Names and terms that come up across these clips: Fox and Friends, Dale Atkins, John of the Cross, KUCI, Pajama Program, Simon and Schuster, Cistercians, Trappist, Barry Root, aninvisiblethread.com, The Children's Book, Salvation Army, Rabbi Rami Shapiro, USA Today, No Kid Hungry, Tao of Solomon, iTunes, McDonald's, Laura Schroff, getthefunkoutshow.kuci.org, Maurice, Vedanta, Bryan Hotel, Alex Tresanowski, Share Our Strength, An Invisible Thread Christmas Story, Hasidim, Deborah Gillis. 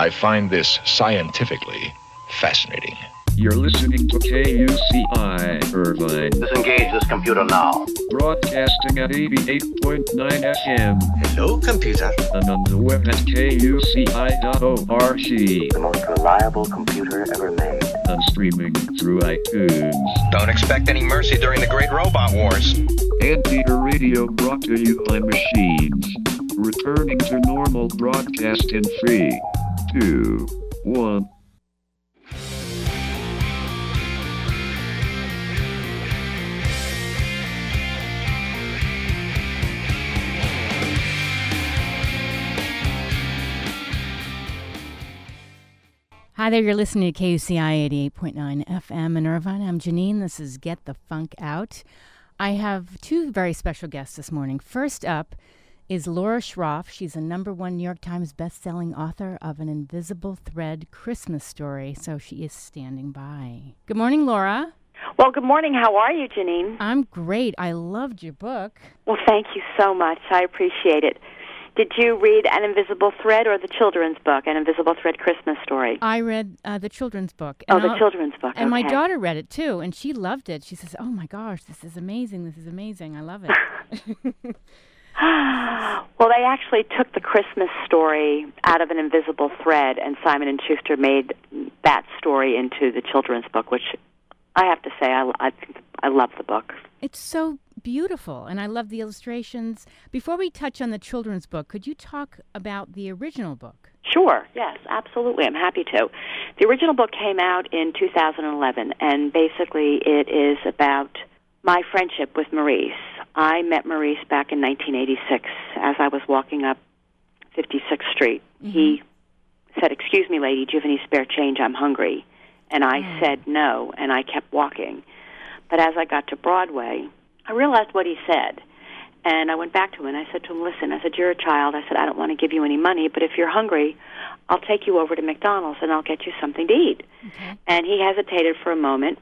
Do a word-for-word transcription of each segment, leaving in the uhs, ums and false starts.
I find this scientifically fascinating. You're listening to K U C I Irvine. Disengage this computer now. Broadcasting at eighty-eight point nine F M. Hello, computer. And on the web at K U C I dot org. The most reliable computer ever made. And streaming through iTunes. Don't expect any mercy during the Great Robot Wars. Anteater Radio brought to you by machines. Returning to normal broadcast in three, two, one. Hi there, you're listening to K U C I eighty-eight point nine F M in Irvine. I'm Janine. This is Get the Funk Out. I have two very special guests this morning. First up is Laura Schroff. She's a number one New York Times bestselling author of An Invisible Thread Christmas Story, so she is standing by. Good morning, Laura. Well, good morning. How are you, Janine? I'm great. I loved your book. Well, thank you so much. I appreciate it. Did you read An Invisible Thread or the children's book, An Invisible Thread Christmas Story? I read uh, the children's book. And oh, the I'll, children's book, And okay. My daughter read it, too, and she loved it. She says, oh, my gosh, this is amazing, this is amazing. I love it. Well, they actually took the Christmas story out of An Invisible Thread, and Simon and Schuster made that story into the children's book, which I have to say I, I, I love the book. It's so beautiful, and I love the illustrations. Before we touch on the children's book, could you talk about the original book? Sure, yes, absolutely. I'm happy to. The original book came out in two thousand eleven, and basically it is about my friendship with Maurice. I met Maurice back in nineteen eighty-six as I was walking up fifty-sixth Street. Mm-hmm. He said, excuse me, lady, do you have any spare change? I'm hungry. And I mm. said no, and I kept walking. But as I got to Broadway, I realized what he said, and I went back to him, and I said to him, listen, I said, you're a child. I said, I don't want to give you any money, but if you're hungry, I'll take you over to McDonald's, and I'll get you something to eat. Okay. And he hesitated for a moment,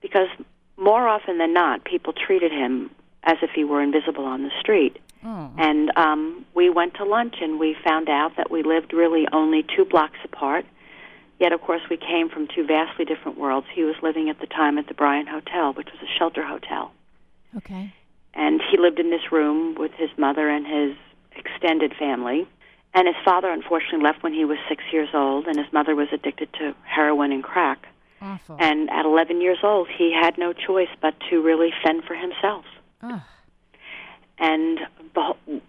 because more often than not, people treated him as if he were invisible on the street. Oh. And um, we went to lunch, and we found out that we lived really only two blocks apart. Yet, of course, we came from two vastly different worlds. He was living at the time at the Bryan Hotel, which was a shelter hotel. Okay. And he lived in this room with his mother and his extended family. And his father, unfortunately, left when he was six years old, and his mother was addicted to heroin and crack. Awful. And at eleven years old, he had no choice but to really fend for himself. Ugh. And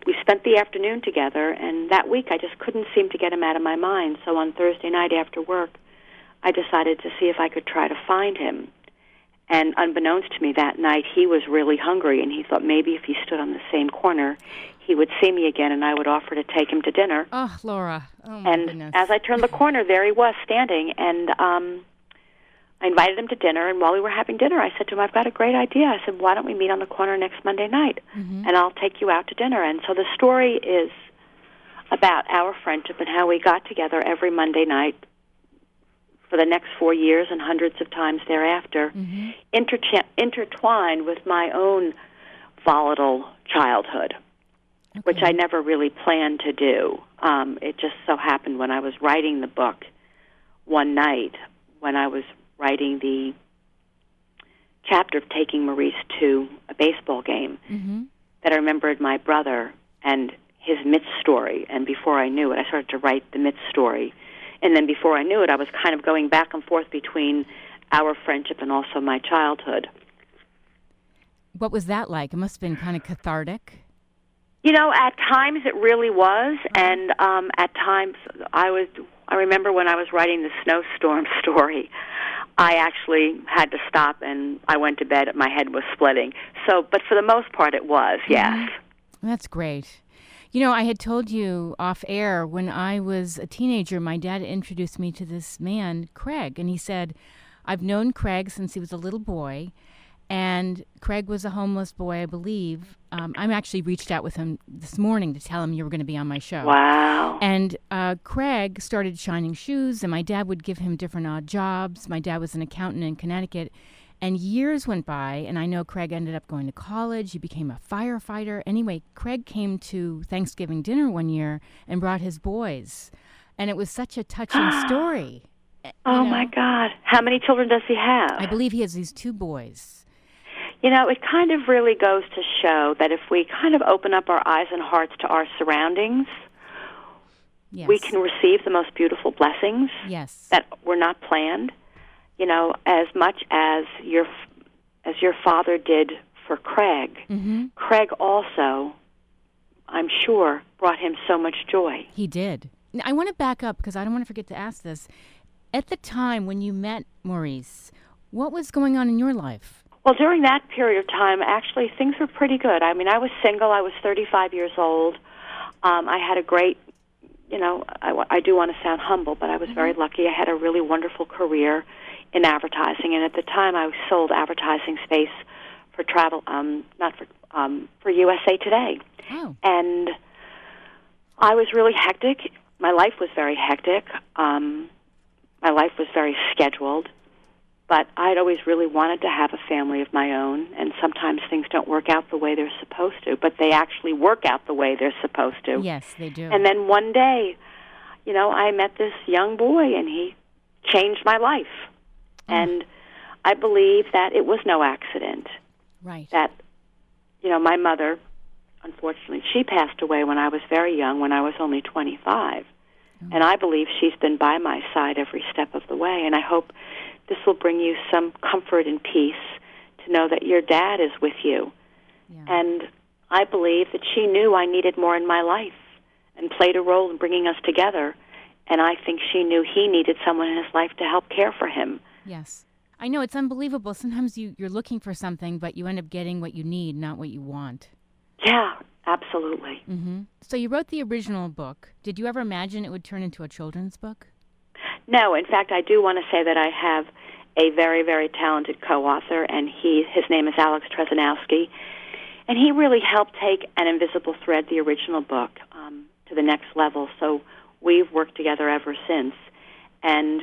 we spent the afternoon together, and that week I just couldn't seem to get him out of my mind. So on Thursday night after work, I decided to see if I could try to find him. And unbeknownst to me, that night he was really hungry, and he thought maybe if he stood on the same corner, he would see me again, and I would offer to take him to dinner. Oh, Laura. Oh, my and goodness. As I turned the corner, there he was standing, and um, I invited him to dinner, and while we were having dinner, I said to him, I've got a great idea. I said, why don't we meet on the corner next Monday night, mm-hmm. and I'll take you out to dinner. And so the story is about our friendship and how we got together every Monday night for the next four years and hundreds of times thereafter, mm-hmm. intercha- intertwined with my own volatile childhood, okay. which I never really planned to do. Um, it just so happened when I was writing the book one night, when I was writing the chapter of taking Maurice to a baseball game, mm-hmm. that I remembered my brother and his myth story, and before I knew it, I started to write the myth story, and then before I knew it, I was kind of going back and forth between our friendship and also my childhood. What was that like? It must have been kind of cathartic. You know, at times it really was, and um, at times I was... I remember when I was writing the snowstorm story, I actually had to stop, and I went to bed. My head was splitting. So, but for the most part, it was, yes. Mm-hmm. That's great. You know, I had told you off air, when I was a teenager, my dad introduced me to this man, Craig, and he said, I've known Craig since he was a little boy, and Craig was a homeless boy, I believe. Um, I actually reached out with him this morning to tell him you were going to be on my show. Wow. And uh, Craig started shining shoes, and my dad would give him different odd jobs. My dad was an accountant in Connecticut. And years went by, and I know Craig ended up going to college. He became a firefighter. Anyway, Craig came to Thanksgiving dinner one year and brought his boys. and it was such a touching story. Oh, you know, my God. How many children does he have? I believe he has these two boys. You know, it kind of really goes to show that if we kind of open up our eyes and hearts to our surroundings, yes, we can receive the most beautiful blessings, yes, that were not planned. You know, as much as your as your father did for Craig, mm-hmm, Craig also, I'm sure, brought him so much joy. He did. Now, I want to back up because I don't want to forget to ask this. At the time when you met Maurice, what was going on in your life? Well, during that period of time, actually, things were pretty good. I mean, I was single. I was thirty-five years old. Um, I had a great, you know, I, I do want to sound humble, but I was, mm-hmm, very lucky. I had a really wonderful career in advertising, and at the time, I sold advertising space for travel, um, not for, um, for U S A Today. Oh. And I was really hectic. My life was very hectic. Um, my life was very scheduled, but I'd always really wanted to have a family of my own, and sometimes things don't work out the way they're supposed to, but they actually work out the way they're supposed to. Yes, they do. And then one day, you know, I met this young boy, and he changed my life. Mm. And I believe that it was no accident. Right. That, you know, my mother, unfortunately, she passed away when I was very young, when I was only twenty-five. Oh. And I believe she's been by my side every step of the way. And I hope this will bring you some comfort and peace to know that your dad is with you. Yeah. And I believe that she knew I needed more in my life and played a role in bringing us together. And I think she knew he needed someone in his life to help care for him. Yes. I know, it's unbelievable. Sometimes you, you're looking for something, but you end up getting what you need, not what you want. Yeah, absolutely. Mm-hmm. So you wrote the original book. Did you ever imagine it would turn into a children's book? No. In fact, I do want to say that I have a very, very talented co-author, and he his name is Alex Tresanowski, and he really helped take An Invisible Thread, the original book, um, to the next level. So we've worked together ever since, and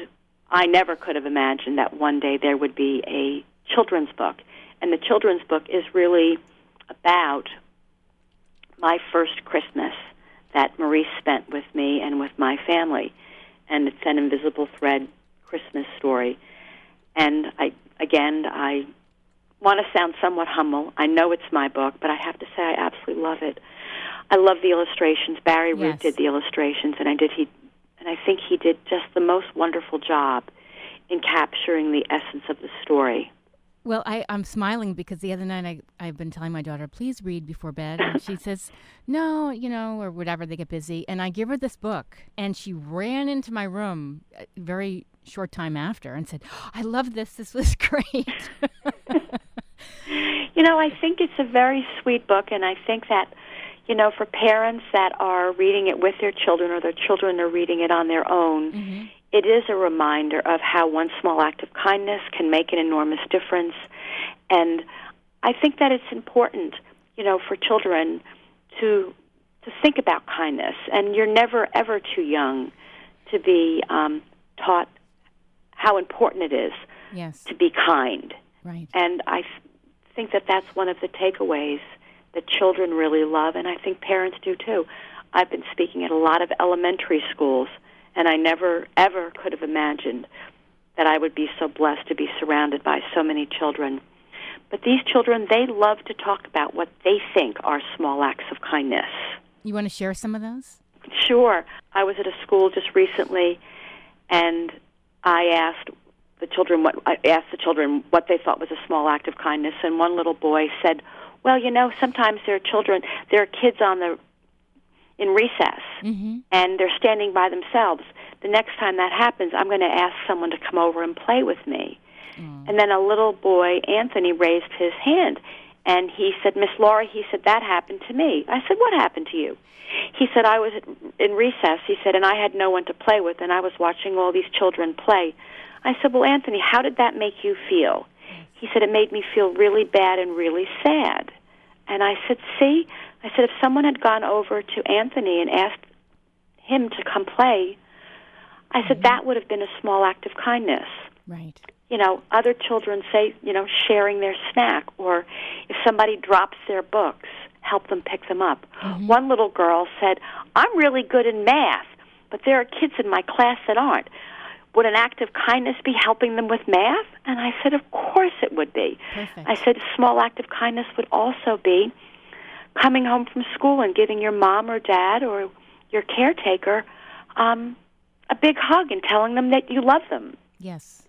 I never could have imagined that one day there would be a children's book. And the children's book is really about my first Christmas that Maurice spent with me and with my family. And it's An Invisible Thread Christmas Story. And, I again, I want to sound somewhat humble. I know it's my book, but I have to say I absolutely love it. I love the illustrations. Barry Root, yes, did the illustrations, and I did he... And I think he did just the most wonderful job in capturing the essence of the story. Well, I, I'm smiling because the other night I, I've been telling my daughter, please read before bed. And she says, no, you know, or whatever, they get busy. And I give her this book. And she ran into my room a very short time after and said, oh, I love this. This was great. You know, I think it's a very sweet book. And I think that, you know, for parents that are reading it with their children or their children are reading it on their own, mm-hmm, it is a reminder of how one small act of kindness can make an enormous difference. And I think that it's important, you know, for children to to think about kindness. And you're never, ever too young to be um, taught how important it is, yes, to be kind. Right. And I th- think that that's one of the takeaways that children really love, and I think parents do too. I've been speaking at a lot of elementary schools, and I never, ever could have imagined that I would be so blessed to be surrounded by so many children. But these children, they love to talk about what they think are small acts of kindness. You want to share some of those? Sure. I was at a school just recently, and I asked the children what, I asked the children what they thought was a small act of kindness, and one little boy said, well, you know, sometimes there are children, there are kids on the in recess, mm-hmm, and they're standing by themselves. The next time that happens, I'm going to ask someone to come over and play with me. Mm. And then a little boy, Anthony, raised his hand, and he said, Miss Laura, he said, that happened to me. I said, what happened to you? He said, I was in recess, he said, and I had no one to play with, and I was watching all these children play. I said, well, Anthony, how did that make you feel? He said, it made me feel really bad and really sad. And I said, see? I said, if someone had gone over to Anthony and asked him to come play, I said, mm-hmm, that would have been a small act of kindness. Right. You know, other children say, you know, sharing their snack, or if somebody drops their books, help them pick them up. Mm-hmm. One little girl said, I'm really good in math, but there are kids in my class that aren't. Would an act of kindness be helping them with math? And I said, of course it would be. Perfect. I said, a small act of kindness would also be coming home from school and giving your mom or dad or your caretaker um, a big hug and telling them that you love them. Yes.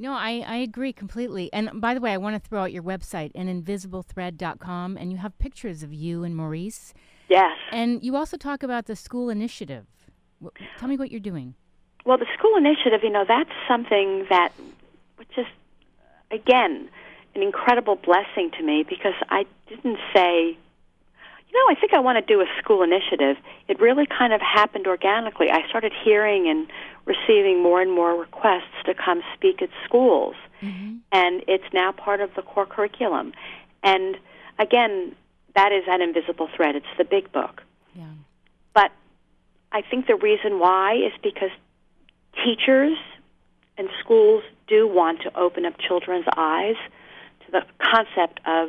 No, I, I agree completely. And by the way, I want to throw out your website, an invisible thread dot com, and you have pictures of you and Maurice. Yes. And you also talk about the school initiative. Tell me what you're doing. Well, the school initiative, you know, that's something that just, again, an incredible blessing to me, because I didn't say, you know, I think I want to do a school initiative. It really kind of happened organically. I started hearing and receiving more and more requests to come speak at schools, mm-hmm. and it's now part of the core curriculum. And, again, that is An Invisible Thread. It's the big book. Yeah. But I think the reason why is because teachers and schools do want to open up children's eyes to the concept of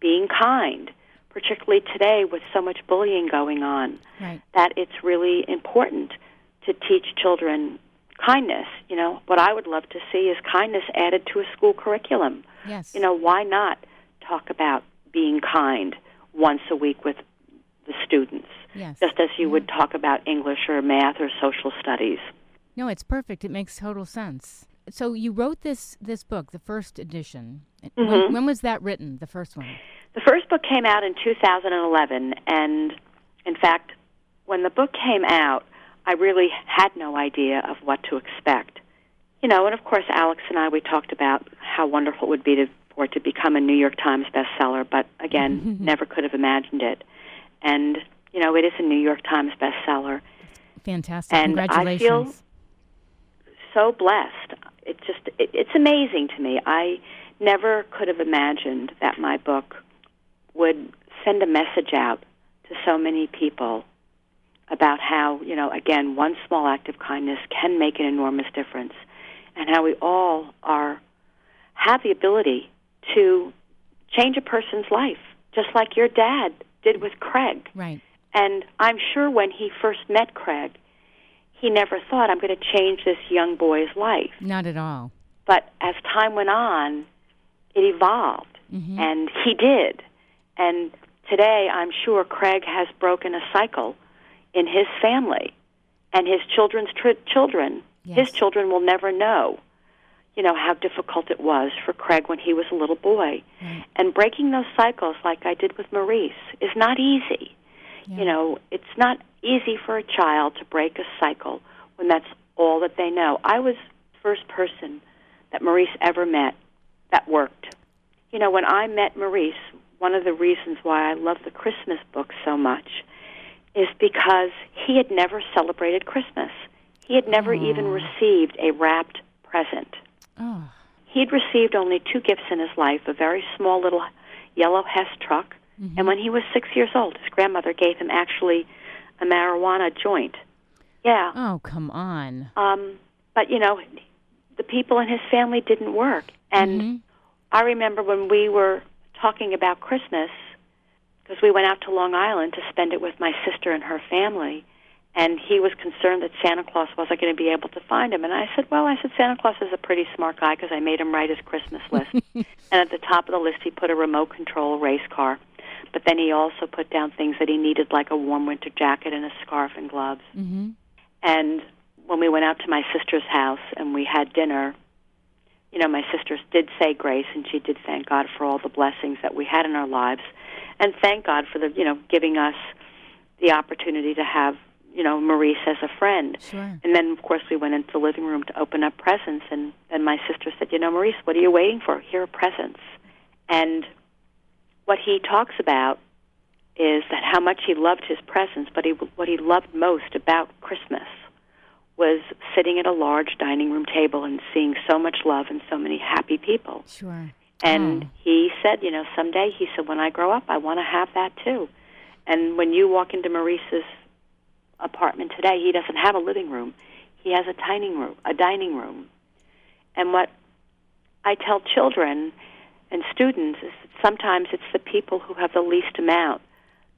being kind, particularly today with so much bullying going on, right. that it's really important to teach children kindness. You know, what I would love to see is kindness added to a school curriculum. Yes. You know, why not talk about being kind once a week with the students, yes. just as you yeah. would talk about English or math or social studies. No, it's perfect. It makes total sense. So you wrote this this book, the first edition. Mm-hmm. When, when was that written, the first one? The first book came out in two thousand eleven, and in fact, when the book came out, I really had no idea of what to expect. You know, and of course, Alex and I, we talked about how wonderful it would be to, for it to become a New York Times bestseller, but again, never could have imagined it. And, you know, it is a New York Times bestseller. Fantastic. And congratulations. I feel so blessed. It just, it, it's amazing to me. I never could have imagined that my book would send a message out to so many people about how, you know, again, one small act of kindness can make an enormous difference, and how we all are have the ability to change a person's life, just like your dad did with Craig. Right. And I'm sure when he first met Craig, he never thought, I'm going to change this young boy's life. Not at all. But as time went on, it evolved, mm-hmm. and he did. And today, I'm sure Craig has broken a cycle in his family, and his children's tri- children, yes. his children will never know, you know, how difficult it was for Craig when he was a little boy. Right. And breaking those cycles, like I did with Maurice, is not easy. Yeah. You know, it's not easy for a child to break a cycle when that's all that they know. I was the first person that Maurice ever met that worked. You know, when I met Maurice, one of the reasons why I love the Christmas book so much is because he had never celebrated Christmas. He had never oh. even received a wrapped present. Oh. He'd received only two gifts in his life, a very small little yellow Hess truck, mm-hmm. and when he was six years old, his grandmother gave him actually a marijuana joint. Yeah. Oh, come on. Um, but, you know, the people in his family didn't work. And mm-hmm. I remember when we were talking about Christmas, because we went out to Long Island to spend it with my sister and her family, and he was concerned that Santa Claus wasn't going to be able to find him. And I said, well, I said, Santa Claus is a pretty smart guy, because I made him write his Christmas list. And at the top of the list, he put a remote control race car. But then he also put down things that he needed, like a warm winter jacket and a scarf and gloves. Mm-hmm. And when we went out to my sister's house and we had dinner, you know, my sister did say grace, and she did thank God for all the blessings that we had in our lives, and thank God for the, you know, giving us the opportunity to have, you know, Maurice as a friend. Sure. And then, of course, we went into the living room to open up presents, and then my sister said, you know, Maurice, what are you waiting for? Here are presents. And what he talks about is that how much he loved his presents, but he, what he loved most about Christmas was sitting at a large dining room table and seeing so much love and so many happy people. Sure. And oh. he said, you know, someday, he said, when I grow up, I want to have that too. And when you walk into Maurice's apartment today, he doesn't have a living room. He has a dining room, a dining room. And what I tell children and students is that sometimes it's the people who have the least amount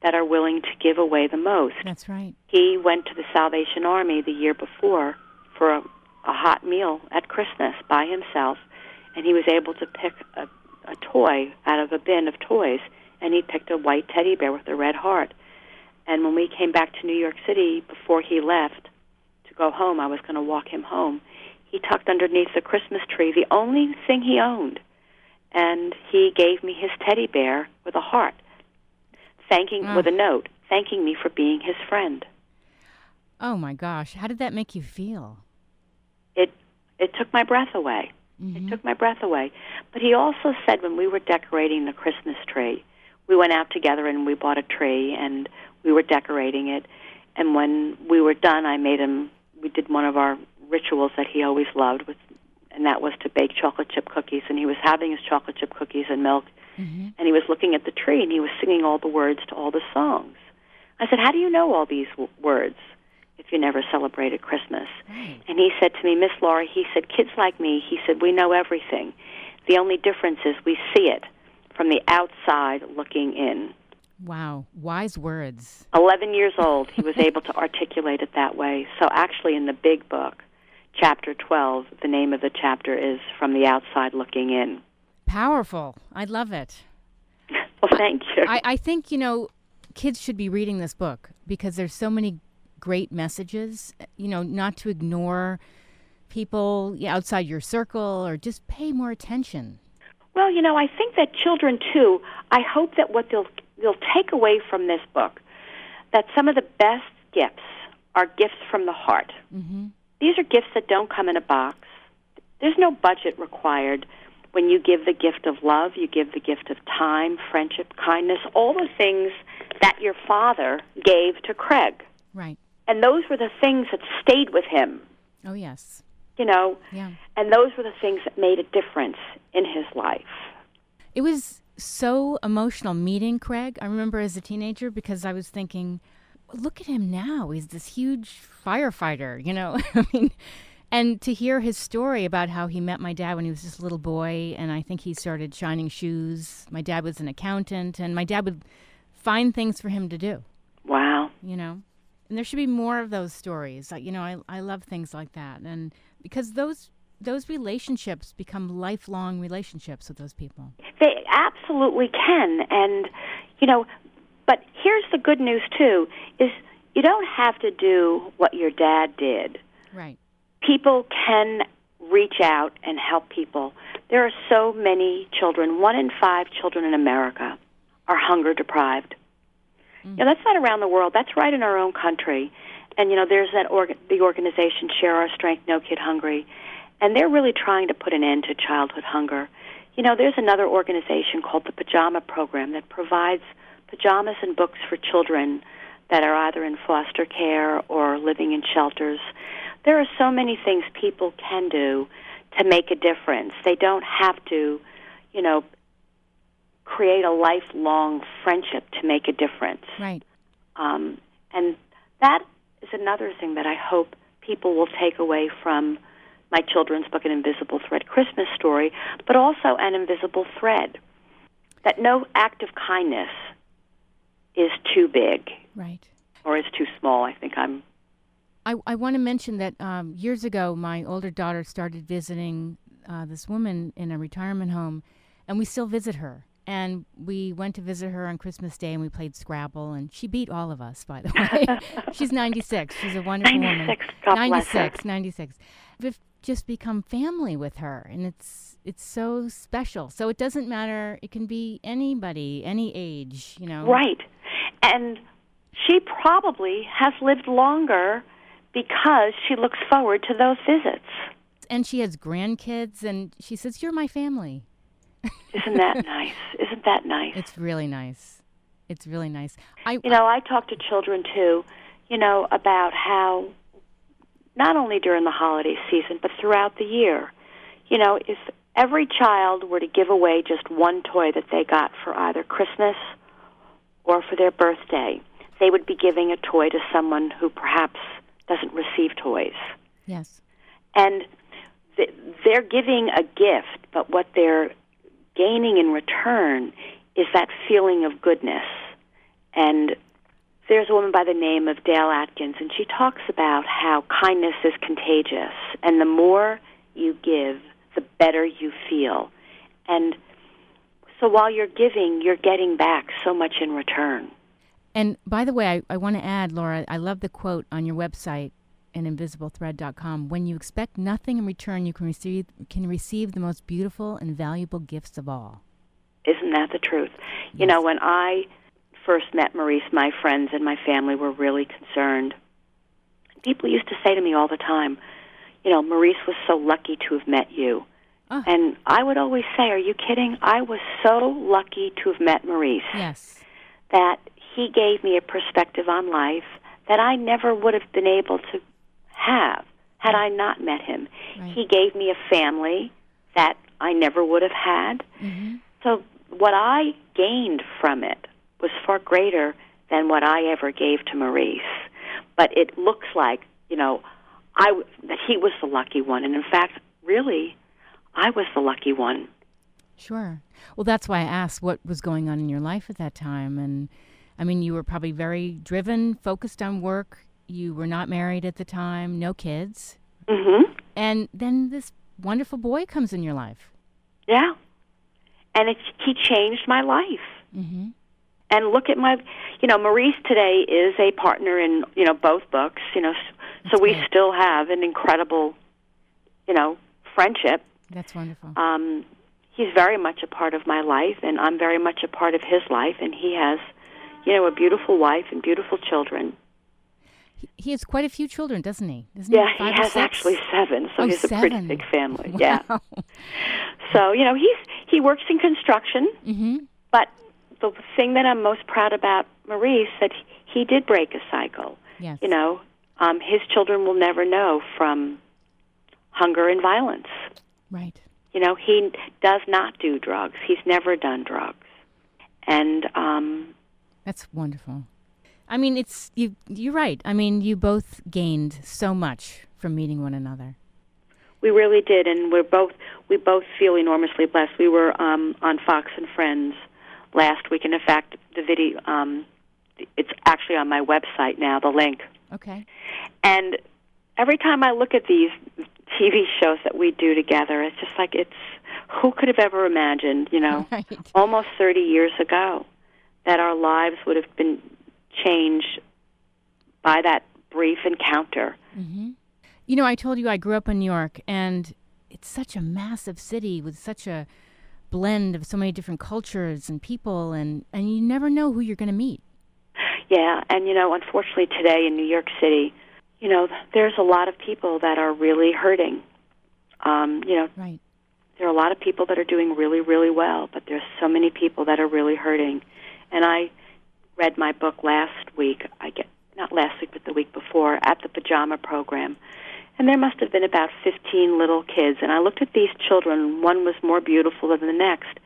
that are willing to give away the most. That's right. He went to the Salvation Army the year before for a, a hot meal at Christmas by himself, and he was able to pick a, a toy out of a bin of toys, and he picked a white teddy bear with a red heart. And when we came back to New York City, before he left to go home, I was going to walk him home, he tucked underneath the Christmas tree the only thing he owned, and he gave me his teddy bear with a heart, thanking oh. with a note, thanking me for being his friend. Oh, my gosh. How did that make you feel? It it took my breath away. Mm-hmm. It took my breath away. But he also said when we were decorating the Christmas tree, we went out together and we bought a tree and we were decorating it. And when we were done, I made him, we did one of our rituals that he always loved, with, and that was to bake chocolate chip cookies. And he was having his chocolate chip cookies and milk, mm-hmm. and he was looking at the tree, and he was singing all the words to all the songs. I said, how do you know all these w- words if you never celebrated Christmas? Right. And he said to me, Miss Laura, he said, kids like me, he said, we know everything. The only difference is we see it from the outside looking in. Wow, wise words. eleven years old, he was able to articulate it that way. So actually in the big book, chapter twelve, the name of the chapter is From the Outside Looking In. Powerful. I love it. Well, thank you. I, I think, you know, kids should be reading this book because there's so many great messages, you know, not to ignore people outside your circle or just pay more attention. Well, you know, I think that children, too, I hope that what they'll they'll take away from this book, that some of the best gifts are gifts from the heart. Mm-hmm. These are gifts that don't come in a box. There's no budget required. When you give the gift of love, you give the gift of time, friendship, kindness, all the things that your father gave to Craig. Right. And those were the things that stayed with him. Oh, yes. You know, yeah. And those were the things that made a difference in his life. It was so emotional meeting Craig. I remember as a teenager because I was thinking, look at him now. He's this huge firefighter, you know. I mean, and to hear his story about how he met my dad when he was just a little boy, and I think he started shining shoes. My dad was an accountant, and my dad would find things for him to do. Wow. You know, and there should be more of those stories. Like, you know, I, I love things like that. And because those those relationships become lifelong relationships with those people. They absolutely can. And, you know, but here's the good news, too, is you don't have to do what your dad did. Right. People can reach out and help people. There are so many children. One in five children in America are hunger-deprived. Mm-hmm. Now, that's not around the world. That's right in our own country. And, you know, there's that org- the organization Share Our Strength, No Kid Hungry, and they're really trying to put an end to childhood hunger. You know, there's another organization called the Pajama Program that provides pajamas and books for children that are either in foster care or living in shelters. There are so many things people can do to make a difference. They don't have to, you know, create a lifelong friendship to make a difference. Right. Um, and that is another thing that I hope people will take away from my children's book, An Invisible Thread Christmas Story, but also An Invisible Thread, that no act of kindness is too big. Right. Or is too small. I think I'm... I, I want to mention that um, years ago, my older daughter started visiting uh, this woman in a retirement home, and we still visit her. And we went to visit her on Christmas Day, and we played Scrabble, and she beat all of us, by the way. She's ninety-six. She's a wonderful ninety-six, woman. God ninety-six, bless her. ninety-six. We've just become family with her, and it's it's so special. So it doesn't matter. It can be anybody, any age, you know. Right. And she probably has lived longer because she looks forward to those visits. And she has grandkids, and she says, you're my family. Isn't that nice? Isn't that nice? It's really nice. It's really nice. I, you know, I talk to children, too, you know, about how not only during the holiday season, but throughout the year, you know, if every child were to give away just one toy that they got for either Christmas or for their birthday, they would be giving a toy to someone who perhaps doesn't receive toys. Yes. And th- they're giving a gift, but what they're gaining in return is that feeling of goodness And there's a woman by the name of Dale Atkins, and she talks about how kindness is contagious, and the more you give, the better you feel. And so while you're giving, you're getting back so much in return. And by the way, I, I want to add, Laura, I love the quote on your website, an invisible thread dot com, when you expect nothing in return, you can receive can receive the most beautiful and valuable gifts of all. Isn't that the truth? Yes. You know, when I first met Maurice, my friends and my family were really concerned. People used to say to me all the time, you know, Maurice was so lucky to have met you. Oh. And I would always say, are you kidding? I was so lucky to have met Maurice. Yes. That he gave me a perspective on life that I never would have been able to have had I not met him. Right. He gave me a family that I never would have had. Mm-hmm. So what I gained from it was far greater than what I ever gave to Maurice. But it looks like, you know, I w- that he was the lucky one. And in fact, really, I was the lucky one. Sure. Well, that's why I asked what was going on in your life at that time. And, I mean, you were probably very driven, focused on work. You were not married at the time, no kids. Mm-hmm. And then this wonderful boy comes in your life. Yeah. And it's, he changed my life. Mm-hmm. And look at my, you know, Maurice today is a partner in, you know, both books, you know, That's so we great. Still have an incredible, you know, friendship. That's wonderful. Um, he's very much a part of my life, and I'm very much a part of his life, and he has, you know, a beautiful wife and beautiful children. He has quite a few children, doesn't he? Isn't yeah, he, he has actually seven, so oh, he's seven. A pretty big family. Wow. Yeah. So, you know, he's he works in construction, mm-hmm. but the thing that I'm most proud about Maurice that he did break a cycle. Yes. You know, um, his children will never know from hunger and violence. Right. You know, he does not do drugs. He's never done drugs. And um, that's wonderful. I mean, it's you. You're right. I mean, you both gained so much from meeting one another. We really did, and we're both. We both feel enormously blessed. We were um, on Fox and Friends last week, and in fact, the video. Um, it's actually on my website now. The link. Okay. And every time I look at these T V shows that we do together, it's just like it's who could have ever imagined? You know, right. Almost thirty years ago, that our lives would have been changed by that brief encounter. Mm-hmm. You know, I told you I grew up in New York, and it's such a massive city with such a blend of so many different cultures and people, and, and you never know who you're going to meet. Yeah, and, you know, unfortunately today in New York City, you know, there's a lot of people that are really hurting. Um, you know, right. There are a lot of people that are doing really, really well, but there's so many people that are really hurting. And I read my book last week, I get not last week, but the week before, at the Pajama Program. And there must have been about fifteen little kids. And I looked at these children. One was more beautiful than the next.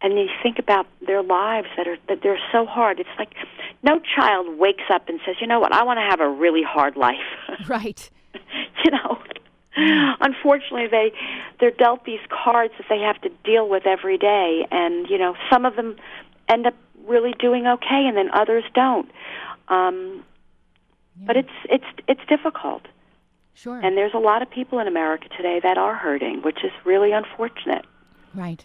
And you think about their lives that are that they're so hard. It's like no child wakes up and says, you know what, I want to have a really hard life. Right. You know, unfortunately, they, they're dealt these cards that they have to deal with every day. And, you know, some of them end up really doing okay, and then others don't. Um, yeah. But it's it's it's difficult. Sure. And there's a lot of people in America today that are hurting, which is really unfortunate. Right.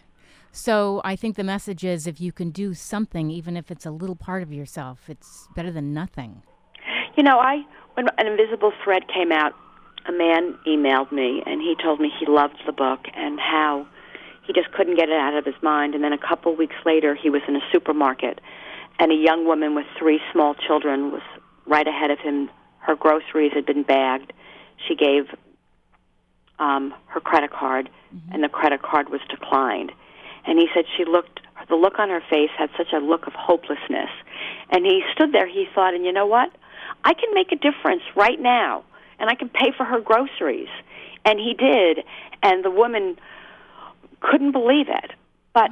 So I think the message is if you can do something, even if it's a little part of yourself, it's better than nothing. You know, I when An Invisible Thread came out, a man emailed me, and he told me he loved the book and how he just couldn't get it out of his mind. And then a couple weeks later, he was in a supermarket, and a young woman with three small children was right ahead of him. Her groceries had been bagged. She gave um, her credit card, mm-hmm. and the credit card was declined. And he said she looked, the look on her face had such a look of hopelessness. And he stood there, he thought, and you know what? I can make a difference right now, and I can pay for her groceries. And he did, and the woman couldn't believe it, but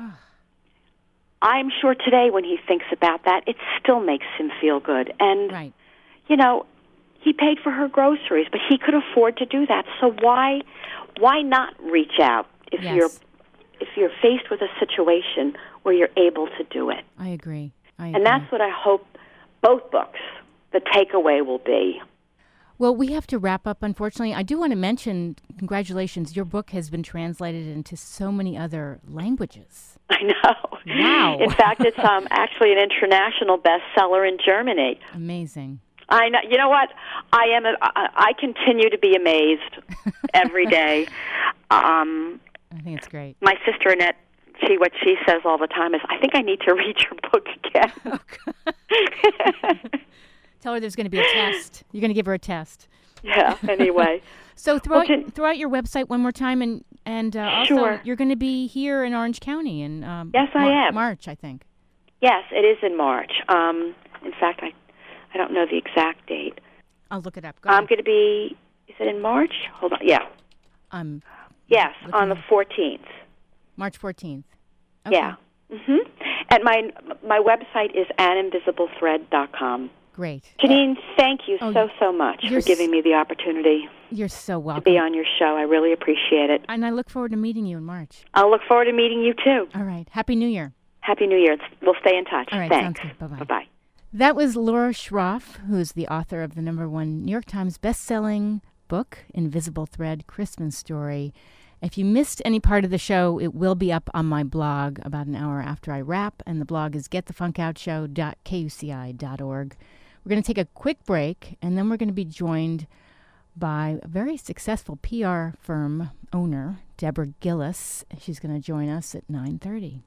I'm sure today when he thinks about that, it still makes him feel good. And, right. you know, he paid for her groceries, but he could afford to do that. So why, why not reach out if yes. you're, if you're faced with a situation where you're able to do it? I agree. And that's what I hope both books, the takeaway will be. Well, we have to wrap up, unfortunately. I do want to mention, congratulations, your book has been translated into so many other languages. I know. Wow. In fact, it's um, actually an international bestseller in Germany. Amazing. I know. You know what? I am. A, I, I continue to be amazed every day. Um, I think it's great. My sister Annette, she what she says all the time is, "I think I need to read your book again." Oh, tell her there's going to be a test. You're going to give her a test. Yeah. Anyway. So throw well, out, throw out your website one more time, and and uh, also sure. You're going to be here in Orange County in um, yes, I Mar- am March, I think. Yes, it is in March. Um, in fact, I. I don't know the exact date. I'll look it up. Go I'm going to be, is it in March? Hold on. Yeah. Um, yes, on the fourteenth. March fourteenth. Okay. Yeah. Mm-hmm. And my my website is an invisible thread dot com. Great. Janine, thank you oh, so, so much for giving me the opportunity. You're so welcome. To be on your show. I really appreciate it. And I look forward to meeting you in March. I'll look forward to meeting you, too. All right. Happy New Year. Happy New Year. It's, we'll stay in touch. All right. Thanks. Sounds good. Bye-bye. Bye-bye. That was Laura Schroff, who's the author of the number one New York Times best-selling book, Invisible Thread Christmas Story. If you missed any part of the show, it will be up on my blog about an hour after I wrap, and the blog is get the funk out show dot K U C I dot org. We're going to take a quick break, and then we're going to be joined by a very successful P R firm owner, Deborah Gillis. She's going to join us at nine thirty.